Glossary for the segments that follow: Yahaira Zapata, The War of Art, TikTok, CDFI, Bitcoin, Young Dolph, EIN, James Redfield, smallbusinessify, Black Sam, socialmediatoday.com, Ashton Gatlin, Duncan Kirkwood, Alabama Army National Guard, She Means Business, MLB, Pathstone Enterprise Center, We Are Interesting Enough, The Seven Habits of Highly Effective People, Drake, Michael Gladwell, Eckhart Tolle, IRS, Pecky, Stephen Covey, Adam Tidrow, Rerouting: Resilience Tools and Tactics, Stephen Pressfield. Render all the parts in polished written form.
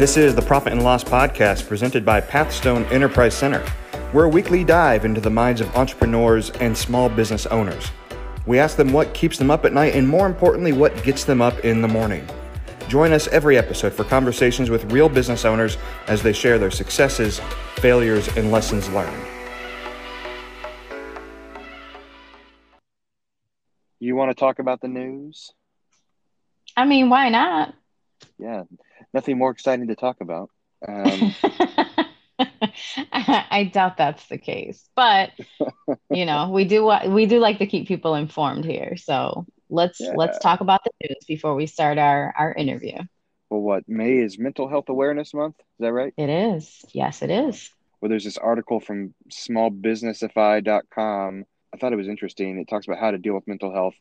This is the Profit and Loss Podcast presented by Pathstone Enterprise Center. We're a weekly dive into the minds of entrepreneurs and small business owners. We ask them what keeps them up at night and, more importantly, what gets them up in the morning. Join us every episode for conversations with real business owners as they share their successes, failures, and lessons learned. You want to talk about the news? I mean, why not? Yeah, nothing more exciting to talk about. I doubt that's the case, but you know, we do like to keep people informed here. So let's talk about the news before we start our interview. Well, May is Mental Health Awareness Month? Is that right? It is. Yes, it is. Well, there's this article from smallbusinessify.com. I thought it was interesting. It talks about how to deal with mental health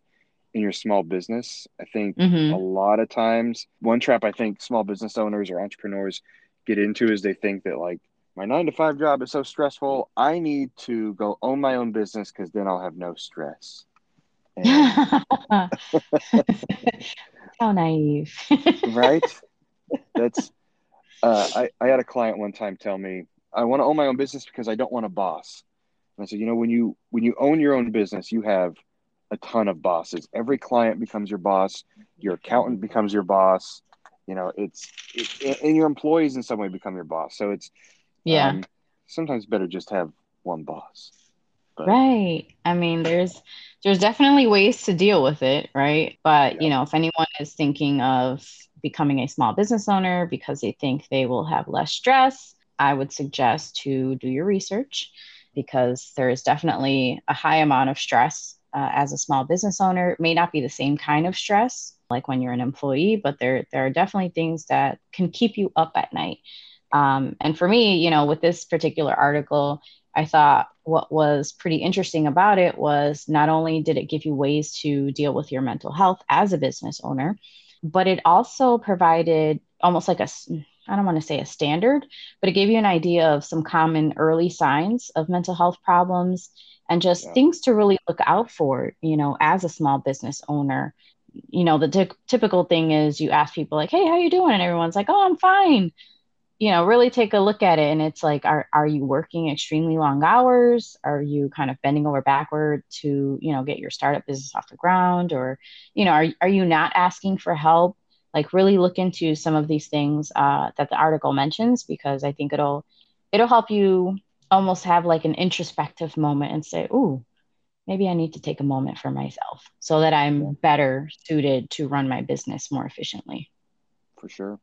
in your small business. I think a lot of times, one trap I think small business owners or entrepreneurs get into is they think that, like, my 9-to-5 job is so stressful, I need to go own my own business because then I'll have no stress. And... How naive. Right? That's, I had a client one time tell me, I want to own my own business because I don't want a boss. And I said, you know, when you own your own business, you have a ton of bosses. Every client becomes your boss. Your accountant becomes your boss. You know, and your employees in some way become your boss. So it's, sometimes better just have one boss. But. Right. I mean, there's definitely ways to deal with it, right? But, you know, if anyone is thinking of becoming a small business owner because they think they will have less stress, I would suggest to do your research, because there is definitely a high amount of stress as a small business owner. It may not be the same kind of stress like when you're an employee, but there are definitely things that can keep you up at night. And for me, you know, with this particular article, I thought what was pretty interesting about it was not only did it give you ways to deal with your mental health as a business owner, but it also provided almost like I don't want to say a standard, but it gave you an idea of some common early signs of mental health problems and just things to really look out for, you know, as a small business owner. You know, the typical thing is you ask people like, hey, how you doing? And everyone's like, oh, I'm fine. You know, really take a look at it. And it's like, are you working extremely long hours? Are you kind of bending over backward to, you know, get your startup business off the ground? Or, you know, are you not asking for help? Like, really look into some of these things that the article mentions, because I think it'll help you almost have like an introspective moment and say, ooh, maybe I need to take a moment for myself so that I'm better suited to run my business more efficiently. For sure.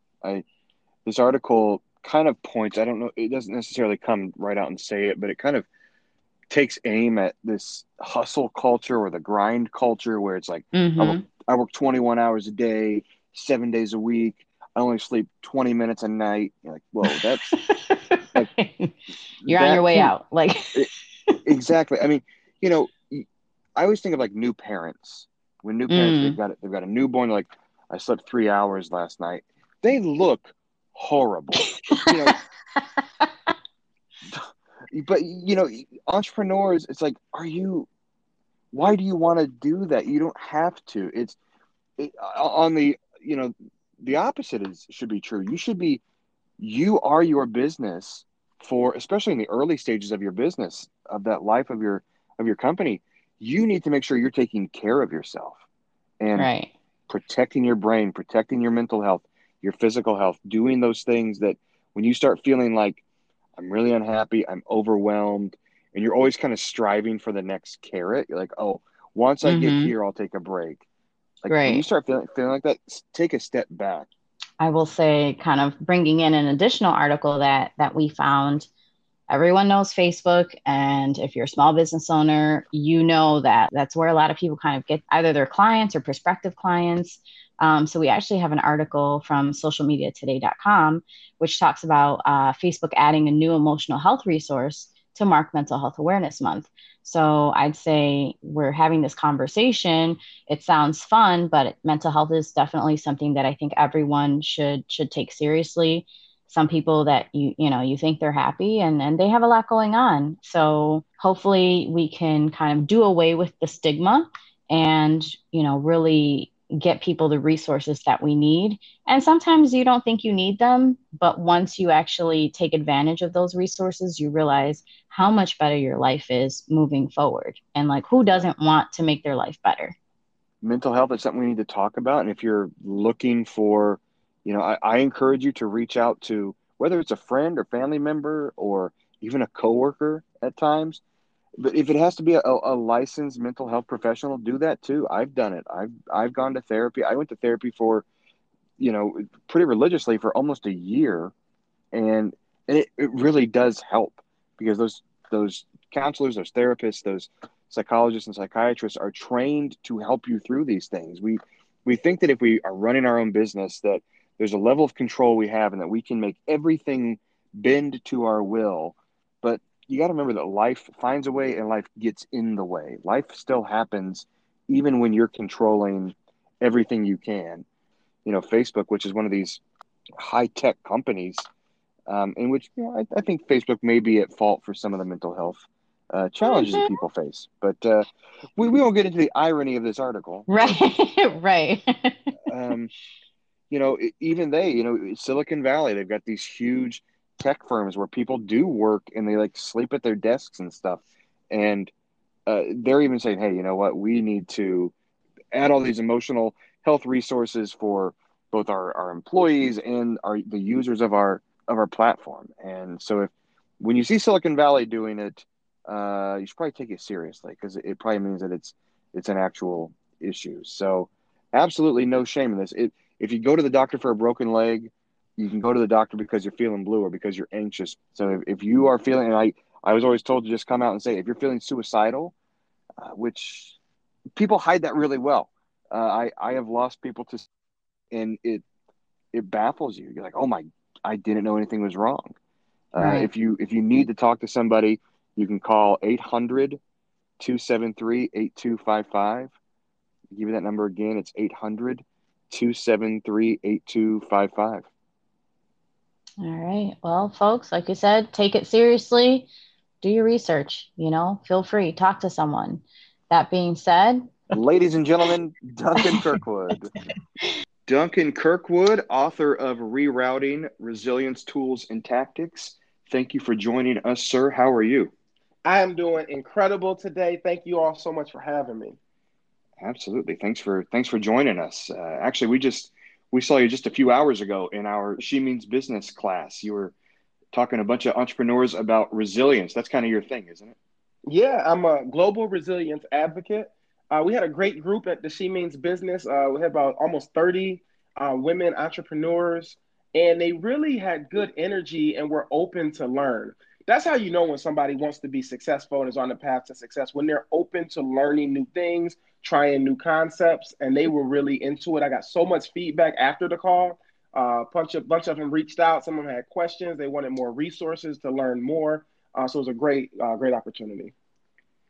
This article kind of points, I don't know, it doesn't necessarily come right out and say it, but it kind of takes aim at this hustle culture or the grind culture where it's like, I work 21 hours a day, 7 days a week. I only sleep 20 minutes a night. You're like, whoa, that's like, you're on your way out. Like, exactly. I mean, you know, I always think of like new parents. When new parents, they've got a newborn, like, I slept 3 hours last night. They look horrible. You know, but, you know, entrepreneurs, it's like, why do you want to do that? You don't have to. You know, the opposite should be true. You are your business, especially in the early stages of your business, of that life of your company. You need to make sure you're taking care of yourself and protecting your brain, protecting your mental health, your physical health, doing those things that when you start feeling like, I'm really unhappy, I'm overwhelmed, and you're always kind of striving for the next carrot. You're like, oh, once I get here, I'll take a break. Like, when you start feeling like that, take a step back. I will say, kind of bringing in an additional article that we found, everyone knows Facebook. And if you're a small business owner, you know that's where a lot of people kind of get either their clients or prospective clients. So we actually have an article from socialmediatoday.com, which talks about Facebook adding a new emotional health resource to mark Mental Health Awareness Month. So I'd say we're having this conversation. It sounds fun, but mental health is definitely something that I think everyone should take seriously. Some people that you think they're happy and they have a lot going on. So hopefully we can kind of do away with the stigma and, you know, really get people the resources that we need. And sometimes you don't think you need them, but once you actually take advantage of those resources, you realize how much better your life is moving forward. And like, who doesn't want to make their life better? Mental health is something we need to talk about. And if you're looking for, you know, I encourage you to reach out to, whether it's a friend or family member or even a coworker at times. But if it has to be a licensed mental health professional, do that too. I've done it. I've gone to therapy. I went to therapy for, you know, pretty religiously for almost a year. And it really does help, because those counselors, those therapists, those psychologists and psychiatrists are trained to help you through these things. We think that if we are running our own business, that there's a level of control we have and that we can make everything bend to our will. But you got to remember that life finds a way and life gets in the way. Life still happens even when you're controlling everything you can. You know, Facebook, which is one of these high-tech companies, in which, you know, I think Facebook may be at fault for some of the mental health challenges that people face. But we won't get into the irony of this article. Right, right. You know, even they, you know, Silicon Valley, they've got these huge tech firms where people do work and they like sleep at their desks and stuff. And they're even saying, hey, you know what, we need to add all these emotional health resources for both our employees and the users of our platform. And so when you see Silicon Valley doing it, you should probably take it seriously, because it probably means that it's an actual issue. So absolutely no shame in this. If you go to the doctor for a broken leg, you can go to the doctor because you're feeling blue or because you're anxious. So if you are feeling, and I was always told to just come out and say, if you're feeling suicidal, which people hide that really well. I have lost people to, and it baffles you. You're like, oh my, I didn't know anything was wrong. Right. If you need to talk to somebody, you can call 800-273-8255. I'll give you that number again. It's 800-273-8255. All right. Well, folks, like I said, take it seriously. Do your research, you know, feel free. Talk to someone. That being said, ladies and gentlemen, Duncan Kirkwood. Duncan Kirkwood, author of Rerouting: Resilience Tools and Tactics. Thank you for joining us, sir. How are you? I am doing incredible today. Thank you all so much for having me. Absolutely. Thanks for joining us. Actually, we saw you just a few hours ago in our She Means Business class. You were talking to a bunch of entrepreneurs about resilience. That's kind of your thing, isn't it? Yeah, I'm a global resilience advocate. We had a great group at the She Means Business. We had about almost 30 women entrepreneurs, and they really had good energy and were open to learn. That's how you know when somebody wants to be successful and is on the path to success, when they're open to learning new things, trying new concepts, and they were really into it. I got so much feedback after the call. A bunch of them reached out. Some of them had questions. They wanted more resources to learn more. So it was a great opportunity.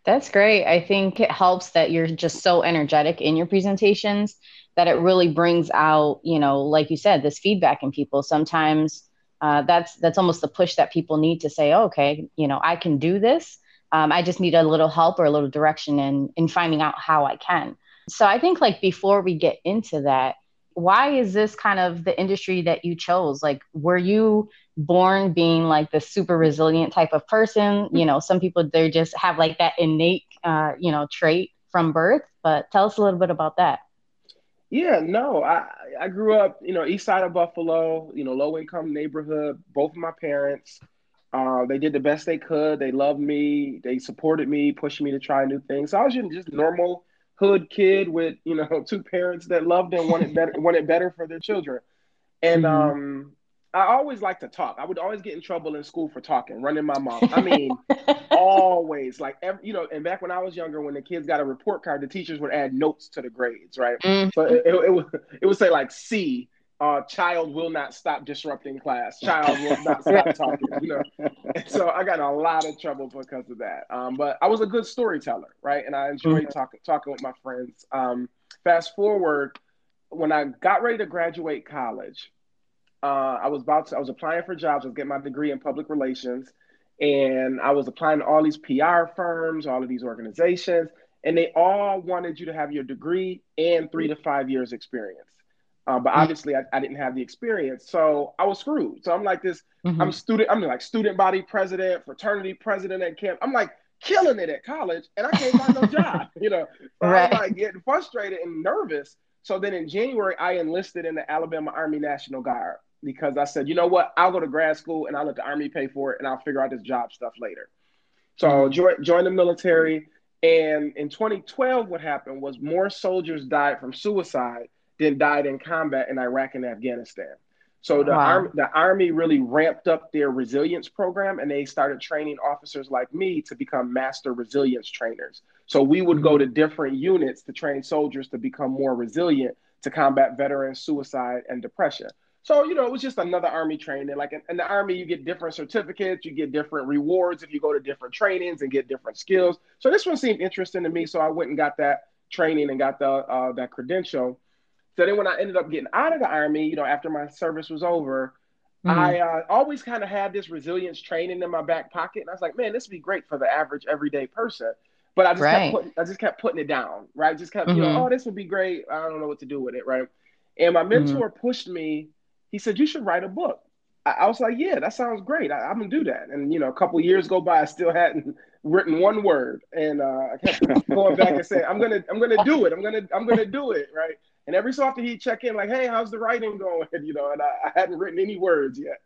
That's great. I think it helps that you're just so energetic in your presentations that it really brings out, you know, like you said, this feedback in people. Sometimes that's almost the push that people need to say, oh, okay, you know, I can do this. I just need a little help or a little direction in finding out how I can. So I think, like, before we get into that, why is this kind of the industry that you chose? Like, were you born being like the super resilient type of person? You know, some people, they just have like that innate, you know, trait from birth. But tell us a little bit about that. Yeah, no, I grew up, you know, east side of Buffalo, you know, low income neighborhood. Both of my parents, they did the best they could. They loved me. They supported me, pushed me to try new things. So I was just normal hood kid with, you know, two parents that loved and wanted better for their children. And I always liked to talk. I would always get in trouble in school for talking, running my mouth. I mean, always. Like, every, you know, and back when I was younger, when the kids got a report card, the teachers would add notes to the grades, right? Mm-hmm. So it would say like C. Child will not stop disrupting class. Child will not stop talking, you know. And so I got in a lot of trouble because of that. But I was a good storyteller, right? And I enjoyed talking with my friends. Fast forward, when I got ready to graduate college, I was applying for jobs. I was getting my degree in public relations. And I was applying to all these PR firms, all of these organizations. And they all wanted you to have your degree and 3 to 5 years experience. But obviously I didn't have the experience, so I was screwed. So I'm like this, I'm like student body president, fraternity president at camp. I'm like killing it at college and I can't find no job, you know? So right. I'm like getting frustrated and nervous. So then in January, I enlisted in the Alabama Army National Guard because I said, you know what, I'll go to grad school and I'll let the Army pay for it and I'll figure out this job stuff later. So joined the military. And in 2012, what happened was more soldiers died from suicide than died in combat in Iraq and Afghanistan. So the, Army really ramped up their resilience program, and they started training officers like me to become master resilience trainers. So we would go to different units to train soldiers to become more resilient to combat veterans, suicide, and depression. So, you know, it was just another Army training. Like in the Army, you get different certificates, you get different rewards if you go to different trainings and get different skills. So this one seemed interesting to me. So I went and got that training and got the, that credential. So then when I ended up getting out of the Army, you know, after my service was over, I always kind of had this resilience training in my back pocket. And I was like, man, this would be great for the average everyday person. But I just, kept putting it down, right? Just kept, you know, oh, this would be great. I don't know what to do with it, right? And my mentor pushed me. He said, you should write a book. I was like, yeah, that sounds great. I'm going to do that. And, you know, a couple of years go by, I still hadn't written one word. And I kept going back and saying, I'm going to do it. Right. And every so often he'd check in like, hey, how's the writing going? You know, and I hadn't written any words yet.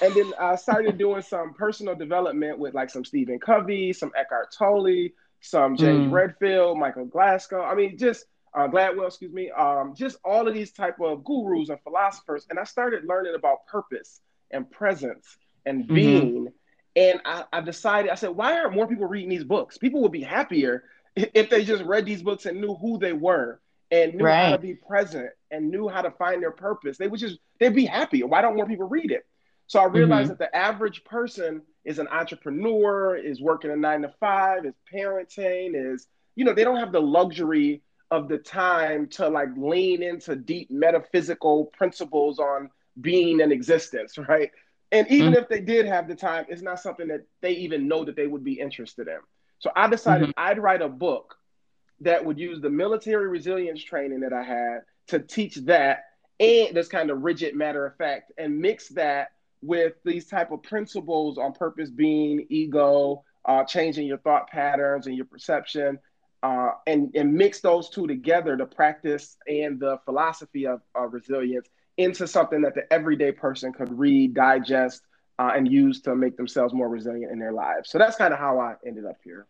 And then I started doing some personal development with like some Stephen Covey, some Eckhart Tolle, some James Redfield, Michael Gladwell. I mean, just Gladwell, excuse me, just all of these type of gurus and philosophers. And I started learning about purpose and presence and being. And I decided, I said, why aren't more people reading these books? People would be happier if they just read these books and knew who they were and knew how to be present and knew how to find their purpose. They would just, they'd be happier. Why don't more people read it? So I realized that the average person is an entrepreneur, is working a 9-to-5, is parenting, is, you know, they don't have the luxury of the time to like lean into deep metaphysical principles on being and existence, right? And even if they did have the time, it's not something that they even know that they would be interested in. So I decided I'd write a book that would use the military resilience training that I had to teach that, and this kind of rigid matter of fact, and mix that with these type of principles on purpose, being, ego, changing your thought patterns and your perception, and mix those two together, the practice and the philosophy of resilience, into something that the everyday person could read, digest, and use to make themselves more resilient in their lives. So that's kind of how I ended up here.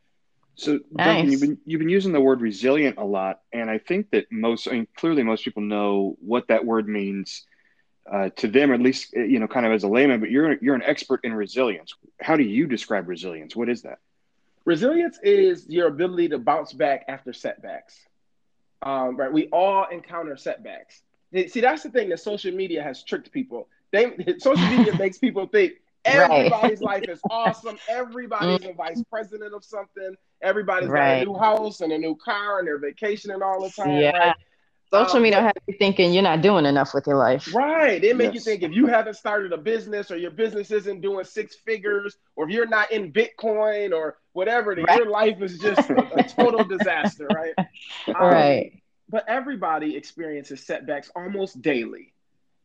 So Duncan, you've been using the word resilient a lot. And I think that most, I mean, clearly most people know what that word means to them, at least, you know, kind of as a layman, but you're an expert in resilience. How do you describe resilience? What is that? Resilience is your ability to bounce back after setbacks, right? We all encounter setbacks. See, that's the thing that social media has tricked people. Social media makes people think everybody's life is awesome. Everybody's a vice president of something. Everybody's got a new house and a new car and they're vacationing all the time. Yeah. Right? Social media have you thinking you're not doing enough with your life. Right. It make you think if you haven't started a business or your business isn't doing 6 figures or if you're not in Bitcoin or whatever, your life is just a total disaster, right? But everybody experiences setbacks almost daily.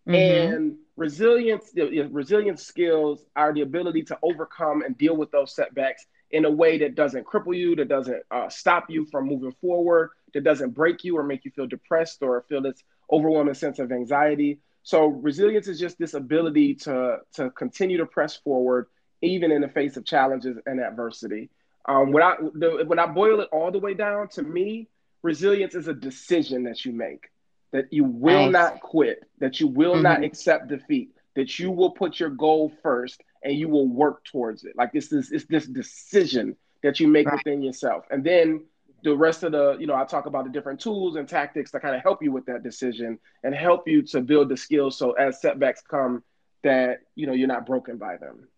And resilience skills are the ability to overcome and deal with those setbacks in a way that doesn't cripple you, that doesn't stop you from moving forward, that doesn't break you or make you feel depressed or feel this overwhelming sense of anxiety. So resilience is just this ability to continue to press forward, even in the face of challenges and adversity. When I boil it all the way down, to me, resilience is a decision that you make, that you will not quit, that you will not accept defeat, that you will put your goal first and you will work towards it. Like it's this decision that you make within yourself. And then the rest of the, you know, I talk about the different tools and tactics that kind of help you with that decision and help you to build the skills so as setbacks come that, you know, you're not broken by them.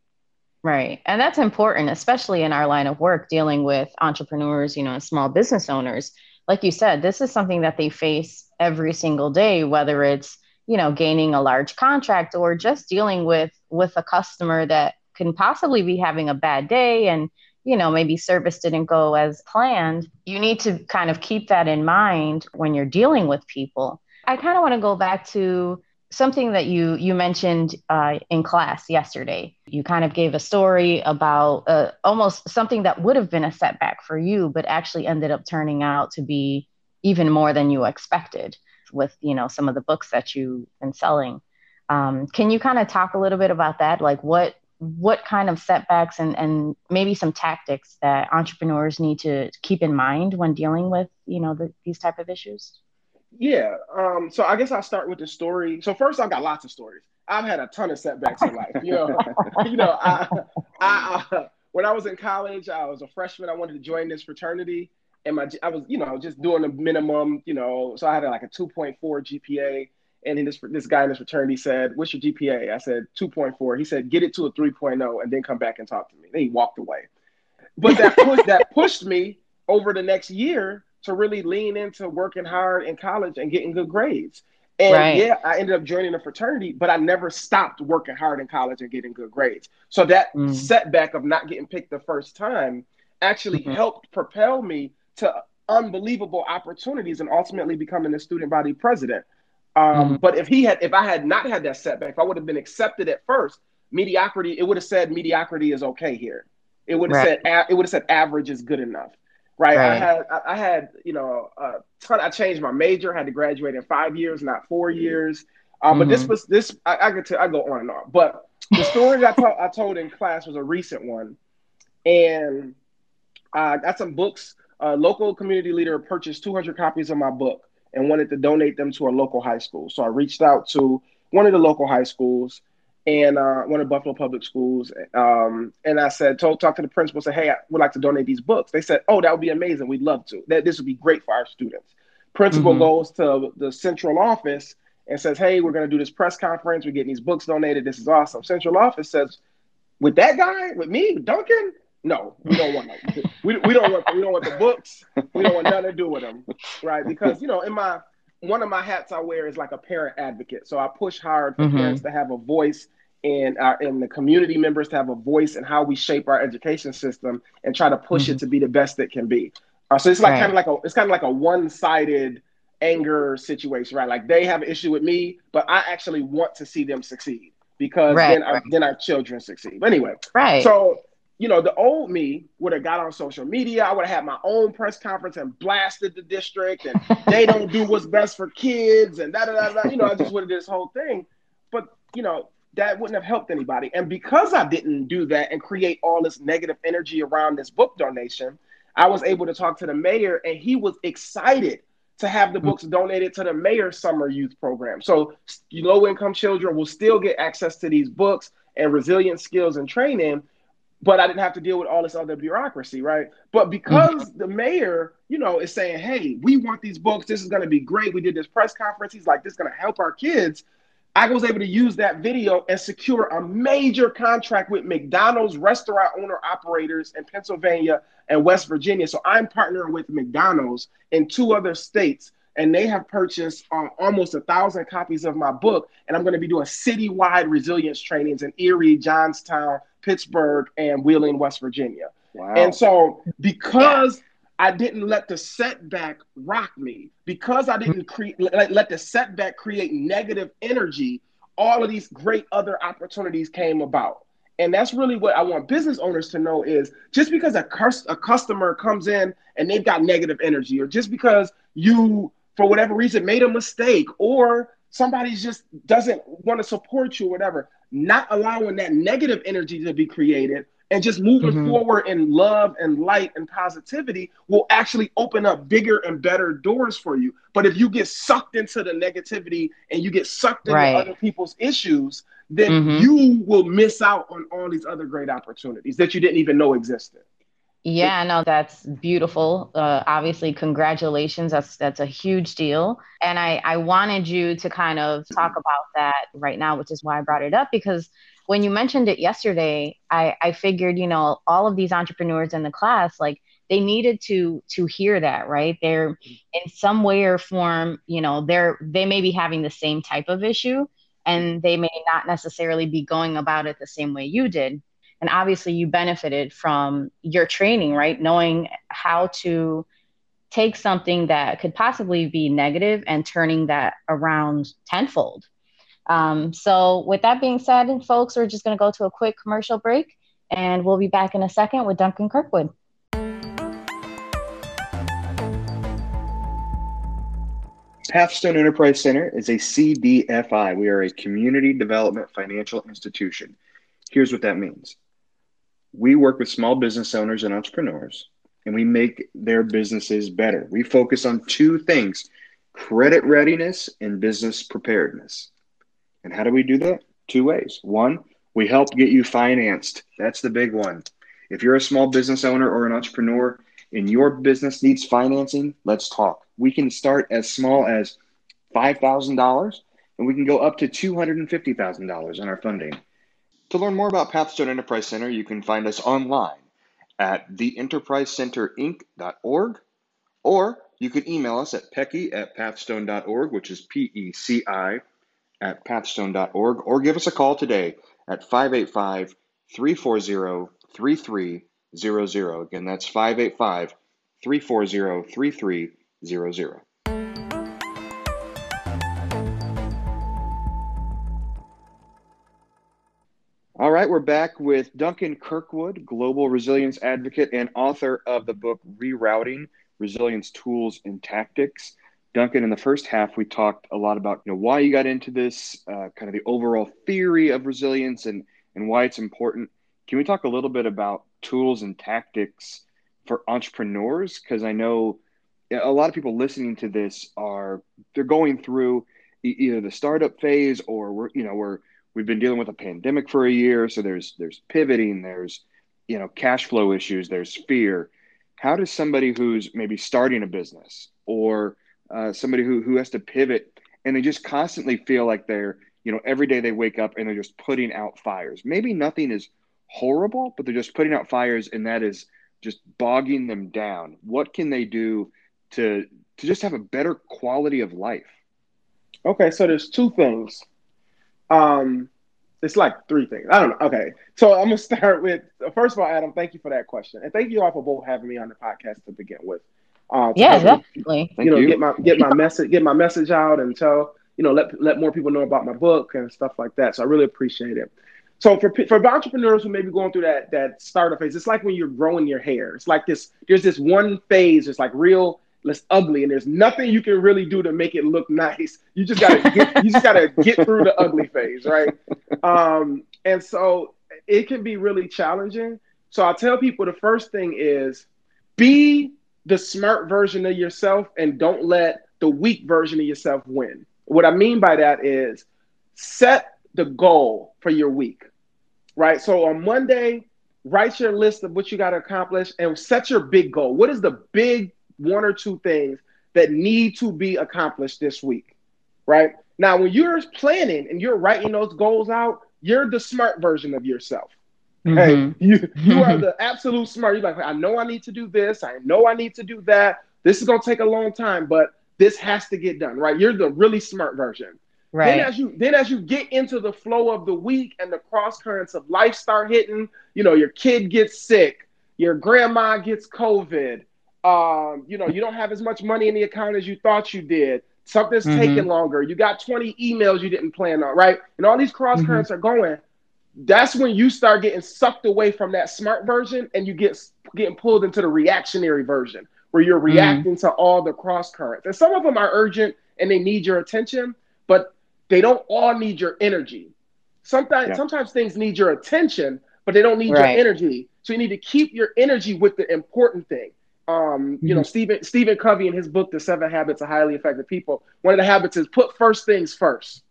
Right. And that's important, especially in our line of work, dealing with entrepreneurs, you know, and small business owners. Like you said, this is something that they face every single day, whether it's, you know, gaining a large contract or just dealing with a customer that can possibly be having a bad day and you know, maybe service didn't go as planned. You need to kind of keep that in mind when you're dealing with people. I kind of want to go back to something that you mentioned in class yesterday. You kind of gave a story about almost something that would have been a setback for you, but actually ended up turning out to be even more than you expected with, you know, some of the books that you've been selling. Can you kind of talk a little bit about that? Like what kind of setbacks and maybe some tactics that entrepreneurs need to keep in mind when dealing with, you know, these type of issues? Yeah. So I guess I'll start with the story. So first, I've got lots of stories. I've had a ton of setbacks in life. You know, I when I was in college, I was a freshman. I wanted to join this fraternity. And I was just doing the minimum, you know, so I had like a 2.4 GPA. And then this guy in this fraternity said, "What's your GPA?" I said, 2.4. He said, "Get it to a 3.0 and then come back and talk to me." Then he walked away. But that pushed me over the next year to really lean into working hard in college and getting good grades. And yeah, I ended up joining a fraternity, but I never stopped working hard in college and getting good grades. So that setback of not getting picked the first time actually helped propel me to unbelievable opportunities and ultimately becoming the student body president. But if I had not had that setback, if I would have been accepted at first, mediocrity, it would have said mediocriity is okay here. It would have said average is good enough. Right. I had, you know, a ton. I changed my major, had to graduate in 5 years, not 4 years. But I go on and on. But the story I told in class was a recent one. And I got some books. A local community leader purchased 200 copies of my book and wanted to donate them to a local high school. So I reached out to one of the local high schools and one of Buffalo Public Schools. And I said, talked to the principal, said, "Hey, I would like to donate these books." They said, "Oh, that would be amazing. We'd love to. This would be great for our students." Principal goes to the central office and says, "Hey, we're going to do this press conference. We're getting these books donated. This is awesome." Central office says, "With that guy, with me, Duncan? No, we don't want them. We don't want the books. We don't want nothing to do with them," right? Because, you know, in my one of my hats I wear is like a parent advocate. So I push hard for parents to have a voice and the community members to have a voice in how we shape our education system and try to push it to be the best it can be. So it's like kind of like a one-sided anger situation, right? Like they have an issue with me, but I actually want to see them succeed because then our children succeed. But anyway, so, you know, the old me would have got on social media. I would have had my own press conference and blasted the district and they don't do what's best for kids and da-da-da-da. You know, I just would have did this whole thing. But, you know, that wouldn't have helped anybody. And because I didn't do that and create all this negative energy around this book donation, I was able to talk to the mayor and he was excited to have the books donated to the mayor's summer youth program. So low-income children will still get access to these books and resilience skills and training, but I didn't have to deal with all this other bureaucracy, right? But because the mayor, you know, is saying, "Hey, we want these books. This is going to be great. We did this press conference." He's like, "This is going to help our kids." I was able to use that video and secure a major contract with McDonald's restaurant owner operators in Pennsylvania and West Virginia. So I'm partnering with McDonald's in 2 other states, and they have purchased almost 1,000 copies of my book. And I'm going to be doing citywide resilience trainings in Erie, Johnstown, Pittsburgh, and Wheeling, West Virginia. Wow. And so because I didn't let the setback rock me, because I didn't let the setback create negative energy, all of these great other opportunities came about. And that's really what I want business owners to know is just because a customer comes in and they've got negative energy, or just because you, for whatever reason, made a mistake, or somebody just doesn't want to support you, or whatever, not allowing that negative energy to be created and just moving forward in love and light and positivity will actually open up bigger and better doors for you. But if you get sucked into the negativity and you get sucked into other people's issues, then you will miss out on all these other great opportunities that you didn't even know existed. Yeah, no, that's beautiful. Obviously, congratulations. That's a huge deal. And I wanted you to kind of talk about that right now, which is why I brought it up, because when you mentioned it yesterday, I figured, you know, all of these entrepreneurs in the class, like they needed to hear that, right? They're in some way or form, you know, they may be having the same type of issue and they may not necessarily be going about it the same way you did. And obviously you benefited from your training, right? Knowing how to take something that could possibly be negative and turning that around tenfold. So with that being said, folks, we're just going to go to a quick commercial break, and we'll be back in a second with Duncan Kirkwood. Pathstone Enterprise Center is a CDFI. We are a community development financial institution. Here's what that means. We work with small business owners and entrepreneurs, and we make their businesses better. We focus on two things: credit readiness and business preparedness. And how do we do that? Two ways. One, we help get you financed. That's the big one. If you're a small business owner or an entrepreneur and your business needs financing, let's talk. We can start as small as $5,000, and we can go up to $250,000 in our funding. To learn more about Pathstone Enterprise Center, you can find us online at theenterprisecenterinc.org, or you could email us at pecky@pathstone.org, which is PECI@pathstone.org, or give us a call today at 585-340-3300. Again, that's 585-340-3300. All right, we're back with Duncan Kirkwood, global resilience advocate and author of the book Rerouting: Resilience Tools and Tactics. Duncan, in the first half, we talked a lot about why you got into this, kind of the overall theory of resilience and why it's important. Can we talk a little bit about tools and tactics for entrepreneurs? Because I know a lot of people listening to this they're going through either the startup phase, or we've been dealing with a pandemic for a year, so there's pivoting, there's cash flow issues, there's fear. How does somebody who's maybe starting a business, or somebody who has to pivot, and they just constantly feel like they're, every day they wake up and they're just putting out fires. Maybe nothing is horrible, but they're just putting out fires, and that is just bogging them down. What can they do to just have a better quality of life? Okay, so there's two things. It's like three things. I don't know. Okay, so I'm gonna start with, first of all, Adam, thank you for that question, and thank you all for both having me on the podcast to begin with. Definitely. Thank you. Get my message out and tell let more people know about my book and stuff like that. So I really appreciate it. So for entrepreneurs who may be going through that startup phase, it's like when you're growing your hair. It's like this. There's this one phase. It's like it's ugly, and there's nothing you can really do to make it look nice. You just gotta get through the ugly phase, right? And so it can be really challenging. So I tell people the first thing is be the smart version of yourself, and don't let the weak version of yourself win. What I mean by that is set the goal for your week, right? So on Monday, write your list of what you got to accomplish and set your big goal. What is the big one or two things that need to be accomplished this week, right? Now, when you're planning and you're writing those goals out, you're the smart version of yourself. Hey, you are the absolute smart. You're like, I know I need to do this. I know I need to do that. This is going to take a long time, but this has to get done, right? You're the really smart version. Right. Then as you get into the flow of the week and the cross currents of life start hitting, your kid gets sick, your grandma gets COVID, you don't have as much money in the account as you thought you did. Something's taking longer. You got 20 emails you didn't plan on, right? And all these cross currents are going. That's when you start getting sucked away from that smart version, and you getting pulled into the reactionary version, where you're reacting to all the cross currents. And some of them are urgent and they need your attention, but they don't all need your energy. Sometimes things need your attention, but they don't need your energy. So you need to keep your energy with the important thing. Stephen Covey, in his book, The Seven Habits of Highly Effective People, one of the habits is put first things first,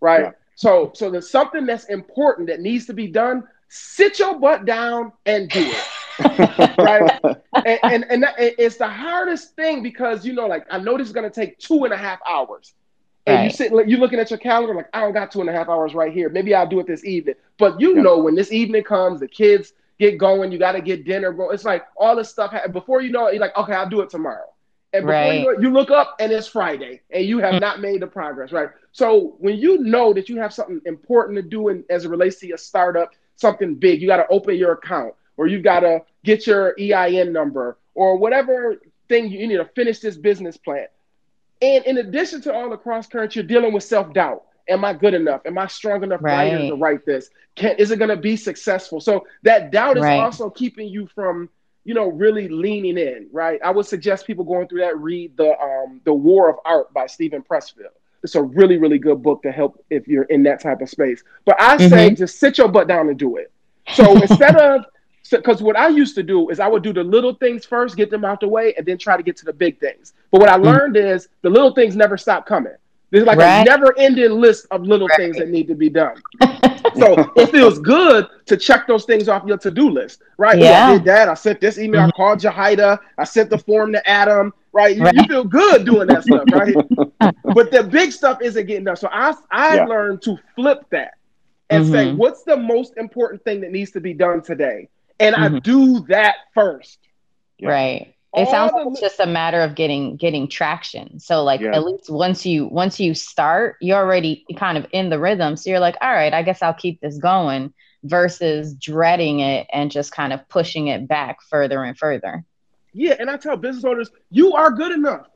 right? Yeah. So there's something that's important that needs to be done. Sit your butt down and do it, right? And it's the hardest thing, because I know this is gonna take 2.5 hours, and you're looking at your calendar like, I don't got 2.5 hours right here. Maybe I'll do it this evening. But know when this evening comes, the kids get going. You got to get dinner going. It's like all this stuff. Before you know it, you're like, okay, I'll do it tomorrow. And before you look up and it's Friday and you have not made the progress, right? So when you know that you have something important to do as it relates to your startup, something big. You got to open your account, or you got to get your EIN number, or whatever thing you need to finish this business plan. And in addition to all the cross currents, you're dealing with self-doubt. Am I good enough? Am I strong enough writer to write this? Is it going to be successful? So that doubt is also keeping you from, you know, really leaning in, right? I would suggest people going through that, read The War of Art by Stephen Pressfield. It's a really, really good book to help if you're in that type of space. But I say just sit your butt down and do it. So instead of, because what I used to do is I would do the little things first, get them out the way, and then try to get to the big things. But what I learned is the little things never stop coming. There's like a never-ending list of little things that need to be done. So it feels good to check those things off your to-do list, right? Yeah. I did that. I sent this email. I called Yahaira. I sent the form to Adam, right? You feel good doing that stuff, right? But the big stuff isn't getting done. So I learned to flip that and say, what's the most important thing that needs to be done today? And I do that first. Yeah. Right. It sounds like it's just a matter of getting traction. So like at least once you start, you're already kind of in the rhythm. So you're like, all right, I guess I'll keep this going versus dreading it and just kind of pushing it back further and further. Yeah. And I tell business owners, you are good enough.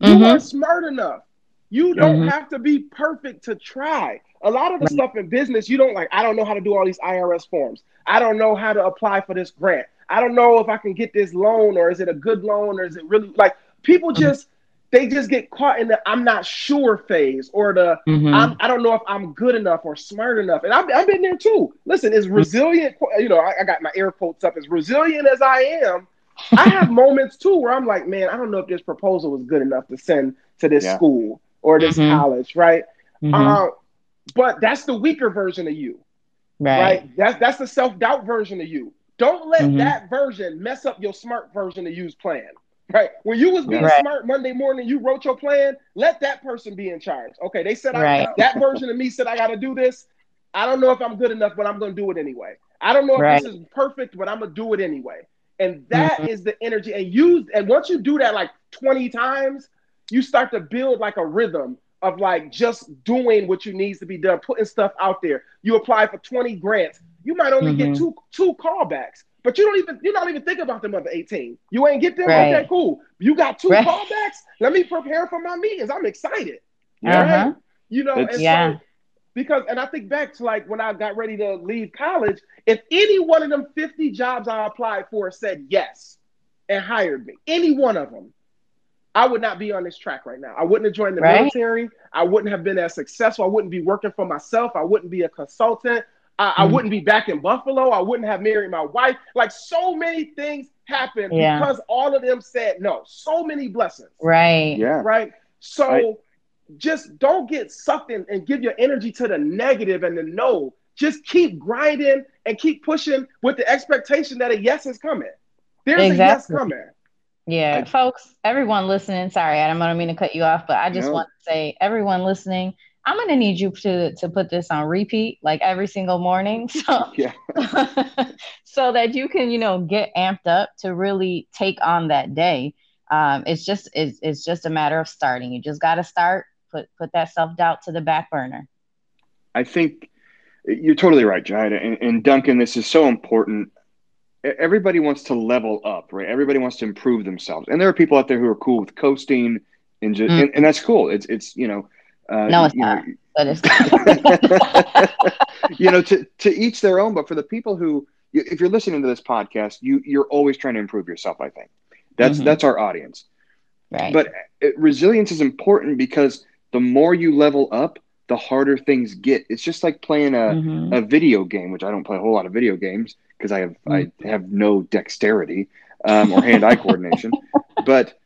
You are smart enough. You don't have to be perfect to try. A lot of the stuff in business, you don't like, I don't know how to do all these IRS forms. I don't know how to apply for this grant. I don't know if I can get this loan, or is it a good loan, or is it really like people just, they just get caught in the I'm not sure phase, or the I don't know if I'm good enough or smart enough. And I've been there too. Listen, as resilient, you know, I got my air quotes up, as resilient as I am, I have moments too where I'm like, man, I don't know if this proposal was good enough to send to this school or this college, right? But that's the weaker version of you, right? That's the self-doubt version of you. Don't let that version mess up your smart version to use plan, right? When you was being smart Monday morning, you wrote your plan, let that person be in charge. Okay, they said, that version of me said, I got to do this. I don't know if I'm good enough, but I'm going to do it anyway. I don't know if this is perfect, but I'm going to do it anyway. And that is the energy. And once you do that like 20 times, you start to build like a rhythm of like just doing what you needs to be done, putting stuff out there. You apply for 20 grants. You might only get two callbacks, but you're not even thinking about them other 18. You ain't get them. Okay, cool. You got two callbacks. Let me prepare for my meetings. I'm excited. Right? You know, and so, and I think back to like when I got ready to leave college, if any one of them 50 jobs I applied for said yes and hired me, any one of them, I would not be on this track right now. I wouldn't have joined the military. I wouldn't have been as successful. I wouldn't be working for myself. I wouldn't be a consultant. I wouldn't be back in Buffalo. I wouldn't have married my wife. Like so many things happened because all of them said no. So many blessings. Right. Yeah. Right. So just don't get sucked in and give your energy to the negative and the no. Just keep grinding and keep pushing with the expectation that a yes is coming. There's a yes coming. Yeah, folks, everyone listening. Sorry, Adam, I don't mean to cut you off, but I just want to say, everyone listening, I'm going to need you to put this on repeat like every single morning. So, so that you can, you know, get amped up to really take on that day. It's just a matter of starting. You just got to start, put that self-doubt to the back burner. I think you're totally right, Jahaira. And Duncan, this is so important. Everybody wants to level up, right? Everybody wants to improve themselves. And there are people out there who are cool with coasting and just, and that's cool. It's, you know, no, it's not. But it's you know, to each their own. But for the people who, if you're listening to this podcast, you're always trying to improve yourself. I think that's our audience. Right. But resilience is important because the more you level up, the harder things get. It's just like playing a video game, which I don't play a whole lot of video games because I have no dexterity or hand-eye coordination. But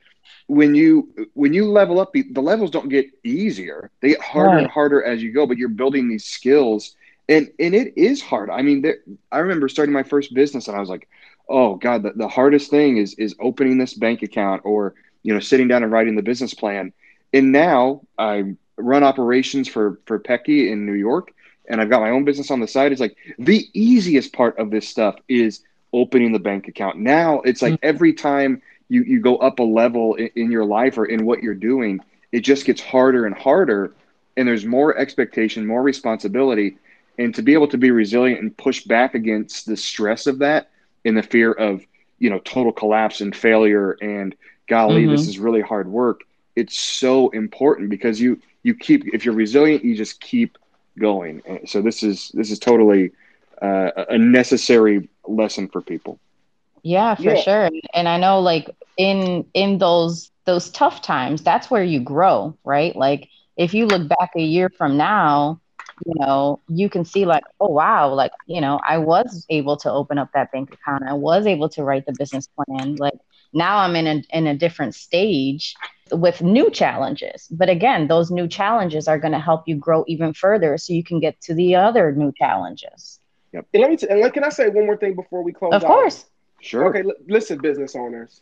when you level up, the levels don't get easier. They get harder and harder as you go, but you're building these skills. And it is hard. I mean, I remember starting my first business and I was like, oh God, the hardest thing is opening this bank account or, you know, sitting down and writing the business plan. And now I run operations for Pecky in New York, and I've got my own business on the side. It's like the easiest part of this stuff is opening the bank account. Now it's like every time you go up a level in your life or in what you're doing, it just gets harder and harder, and there's more expectation, more responsibility. And to be able to be resilient and push back against the stress of that and the fear of, you know, total collapse and failure and golly, this is really hard work. It's so important because you keep, if you're resilient, you just keep going. And so this is totally a necessary lesson for people. Yeah, for sure. And I know like in those tough times, that's where you grow, right? Like if you look back a year from now, you know, you can see like, oh, wow, like, you know, I was able to open up that bank account. I was able to write the business plan. Like now I'm in a different stage with new challenges. But again, those new challenges are going to help you grow even further so you can get to the other new challenges. Yep. And can I say one more thing before we close out? Of course. Sure. Okay, listen, business owners.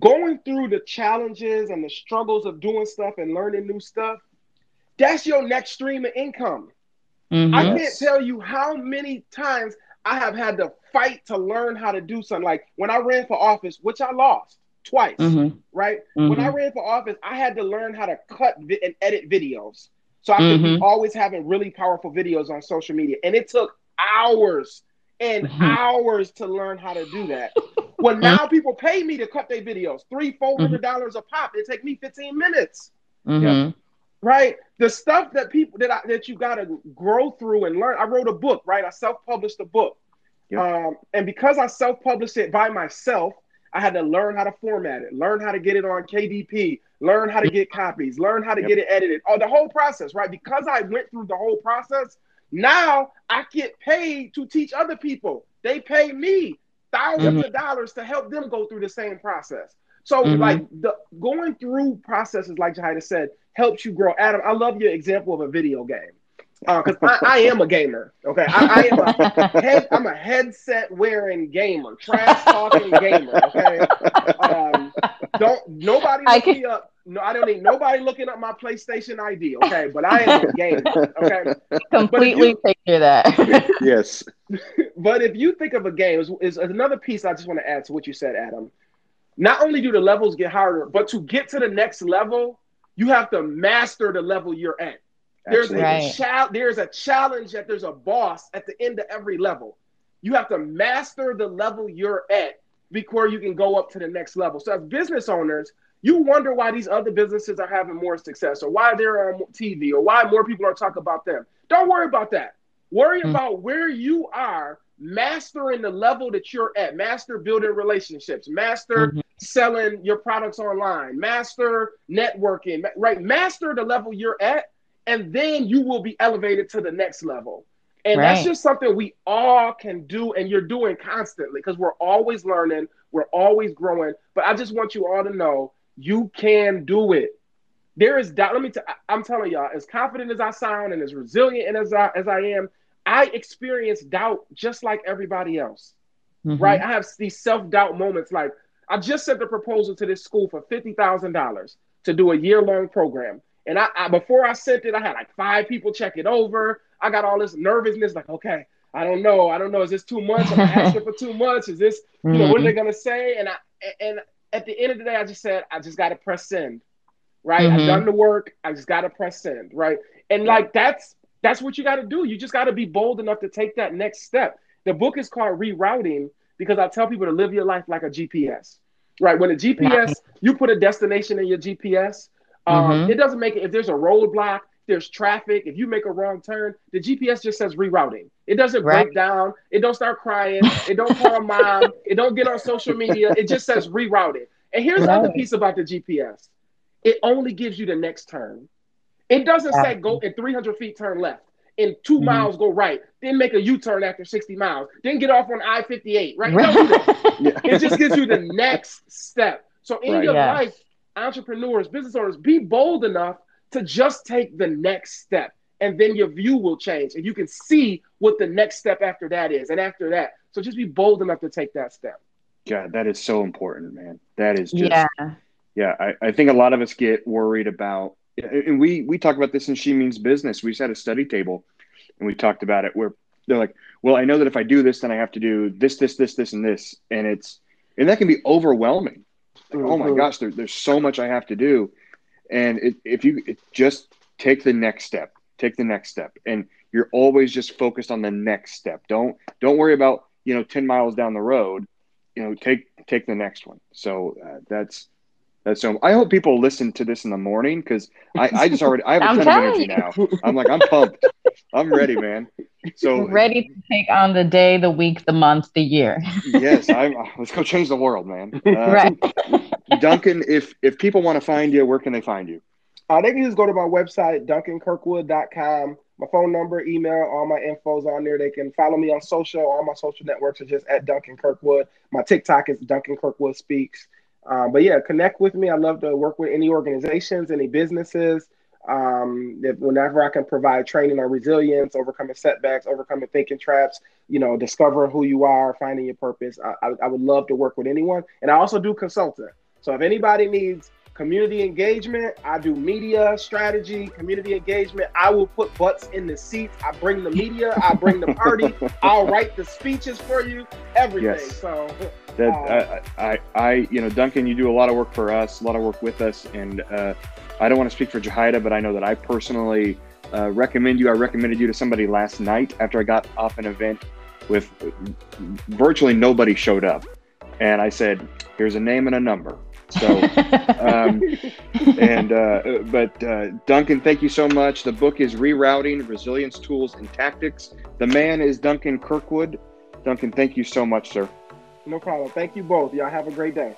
Going through the challenges and the struggles of doing stuff and learning new stuff, that's your next stream of income. Mm-hmm. I can't tell you how many times I have had to fight to learn how to do something. Like when I ran for office, which I lost twice, right? Mm-hmm. When I ran for office, I had to learn how to cut and edit videos. So I could be always having really powerful videos on social media. And it took hours and hours to learn how to do that. Well, now people pay me to cut their videos, $300-$400 a pop. It take me 15 minutes. Yeah. Right. The stuff that you got to grow through and learn. I wrote a book, right? I self-published a book. Yep. And because I self-published it by myself, I had to learn how to format it, learn how to get it on KDP, learn how to get copies, learn how to get it edited. Oh, the whole process, right? Because I went through the whole process, now I get paid to teach other people. They pay me thousands of dollars to help them go through the same process. So like going through processes, like Jahaira said, helps you grow. Adam, I love your example of a video game because I am a gamer. Okay, I'm a headset wearing gamer, trash talking gamer. Okay, I don't need nobody looking up my PlayStation ID. Okay, but I am a gamer. Okay, completely picture that. Yes, but if you think of a game, is another piece I just want to add to what you said, Adam. Not only do the levels get harder, but to get to the next level, you have to master the level you're at. There's a challenge that there's a boss at the end of every level. You have to master the level you're at before you can go up to the next level. So as business owners, you wonder why these other businesses are having more success or why they're on TV or why more people are talking about them. Don't worry about that. Worry about where you are, mastering the level that you're at, master building relationships, master selling your products online, master networking, right? Master the level you're at, and then you will be elevated to the next level. And that's just something we all can do, and you're doing constantly because we're always learning, we're always growing. But I just want you all to know you can do it. There is doubt. I'm telling y'all, as confident as I sound and as resilient and as I am, I experience doubt just like everybody else, right? I have these self-doubt moments. Like I just sent a proposal to this school for $50,000 to do a year-long program. And I before I sent it, I had like 5 people check it over. I got all this nervousness, like, okay, I don't know. Is this too much? I'm asking for too much. Is this, you know, what are they going to say? And and at the end of the day, I just said, I just got to press send, right? I've done the work. I just got to press send, right? And like that's what you got to do. You just got to be bold enough to take that next step. The book is called Rerouting because I tell people to live your life like a GPS, right? When a GPS, you put a destination in your GPS. It doesn't make it. If there's a roadblock, there's traffic. If you make a wrong turn, the GPS just says rerouting. It doesn't break down. It don't start crying. It don't call mom. It don't get on social media. It just says rerouting. And here's the other piece about the GPS. It only gives you the next turn. It doesn't say go in 300 feet, turn left, in 2 miles, go right, then make a U-turn after 60 miles, then get off on I-58, right? It just gives you the next step. So in your life, entrepreneurs, business owners, be bold enough to just take the next step, and then your view will change, and you can see what the next step after that is, and after that. So just be bold enough to take that step. God, that is so important, man. That is just, I think a lot of us get worried about, and we talk about this in She Means Business. We just had a study table and we talked about it where they're like, well, I know that if I do this, then I have to do this, and this. And that can be overwhelming. Like, oh my gosh, there's so much I have to do. And if you just take the next step, and you're always just focused on the next step. Don't worry about, 10 miles down the road, take the next one. So so I hope people listen to this in the morning, because I have a ton of energy now. I'm like, I'm pumped. I'm ready, man. So ready to take on the day, the week, the month, the year. Yes. Let's go change the world, man. Right. Duncan, if people want to find you, where can they find you? They can just go to my website, DuncanKirkwood.com. My phone number, email, all my info's on there. They can follow me on social. All my social networks are just at Duncan Kirkwood. My TikTok is Duncan Kirkwood Speaks. But yeah, connect with me. I love to work with any organizations, any businesses. Whenever I can provide training on resilience, overcoming setbacks, overcoming thinking traps, discovering who you are, finding your purpose. I would love to work with anyone. And I also do consulting. So if anybody needs community engagement, I do media strategy, community engagement. I will put butts in the seats. I bring the media. I bring the party. I'll write the speeches for you. Everything. Yes. So that Duncan, you do a lot of work for us, a lot of work with us, and I don't want to speak for Yahaira, but I know that I personally recommend you. I recommended you to somebody last night after I got off an event with virtually nobody showed up, and I said, "Here's a name and a number." So, Duncan, thank you so much. The book is Rerouting: Resilience Tools and Tactics. The man is Duncan Kirkwood. Duncan, thank you so much, sir. No problem. Thank you both. Y'all have a great day.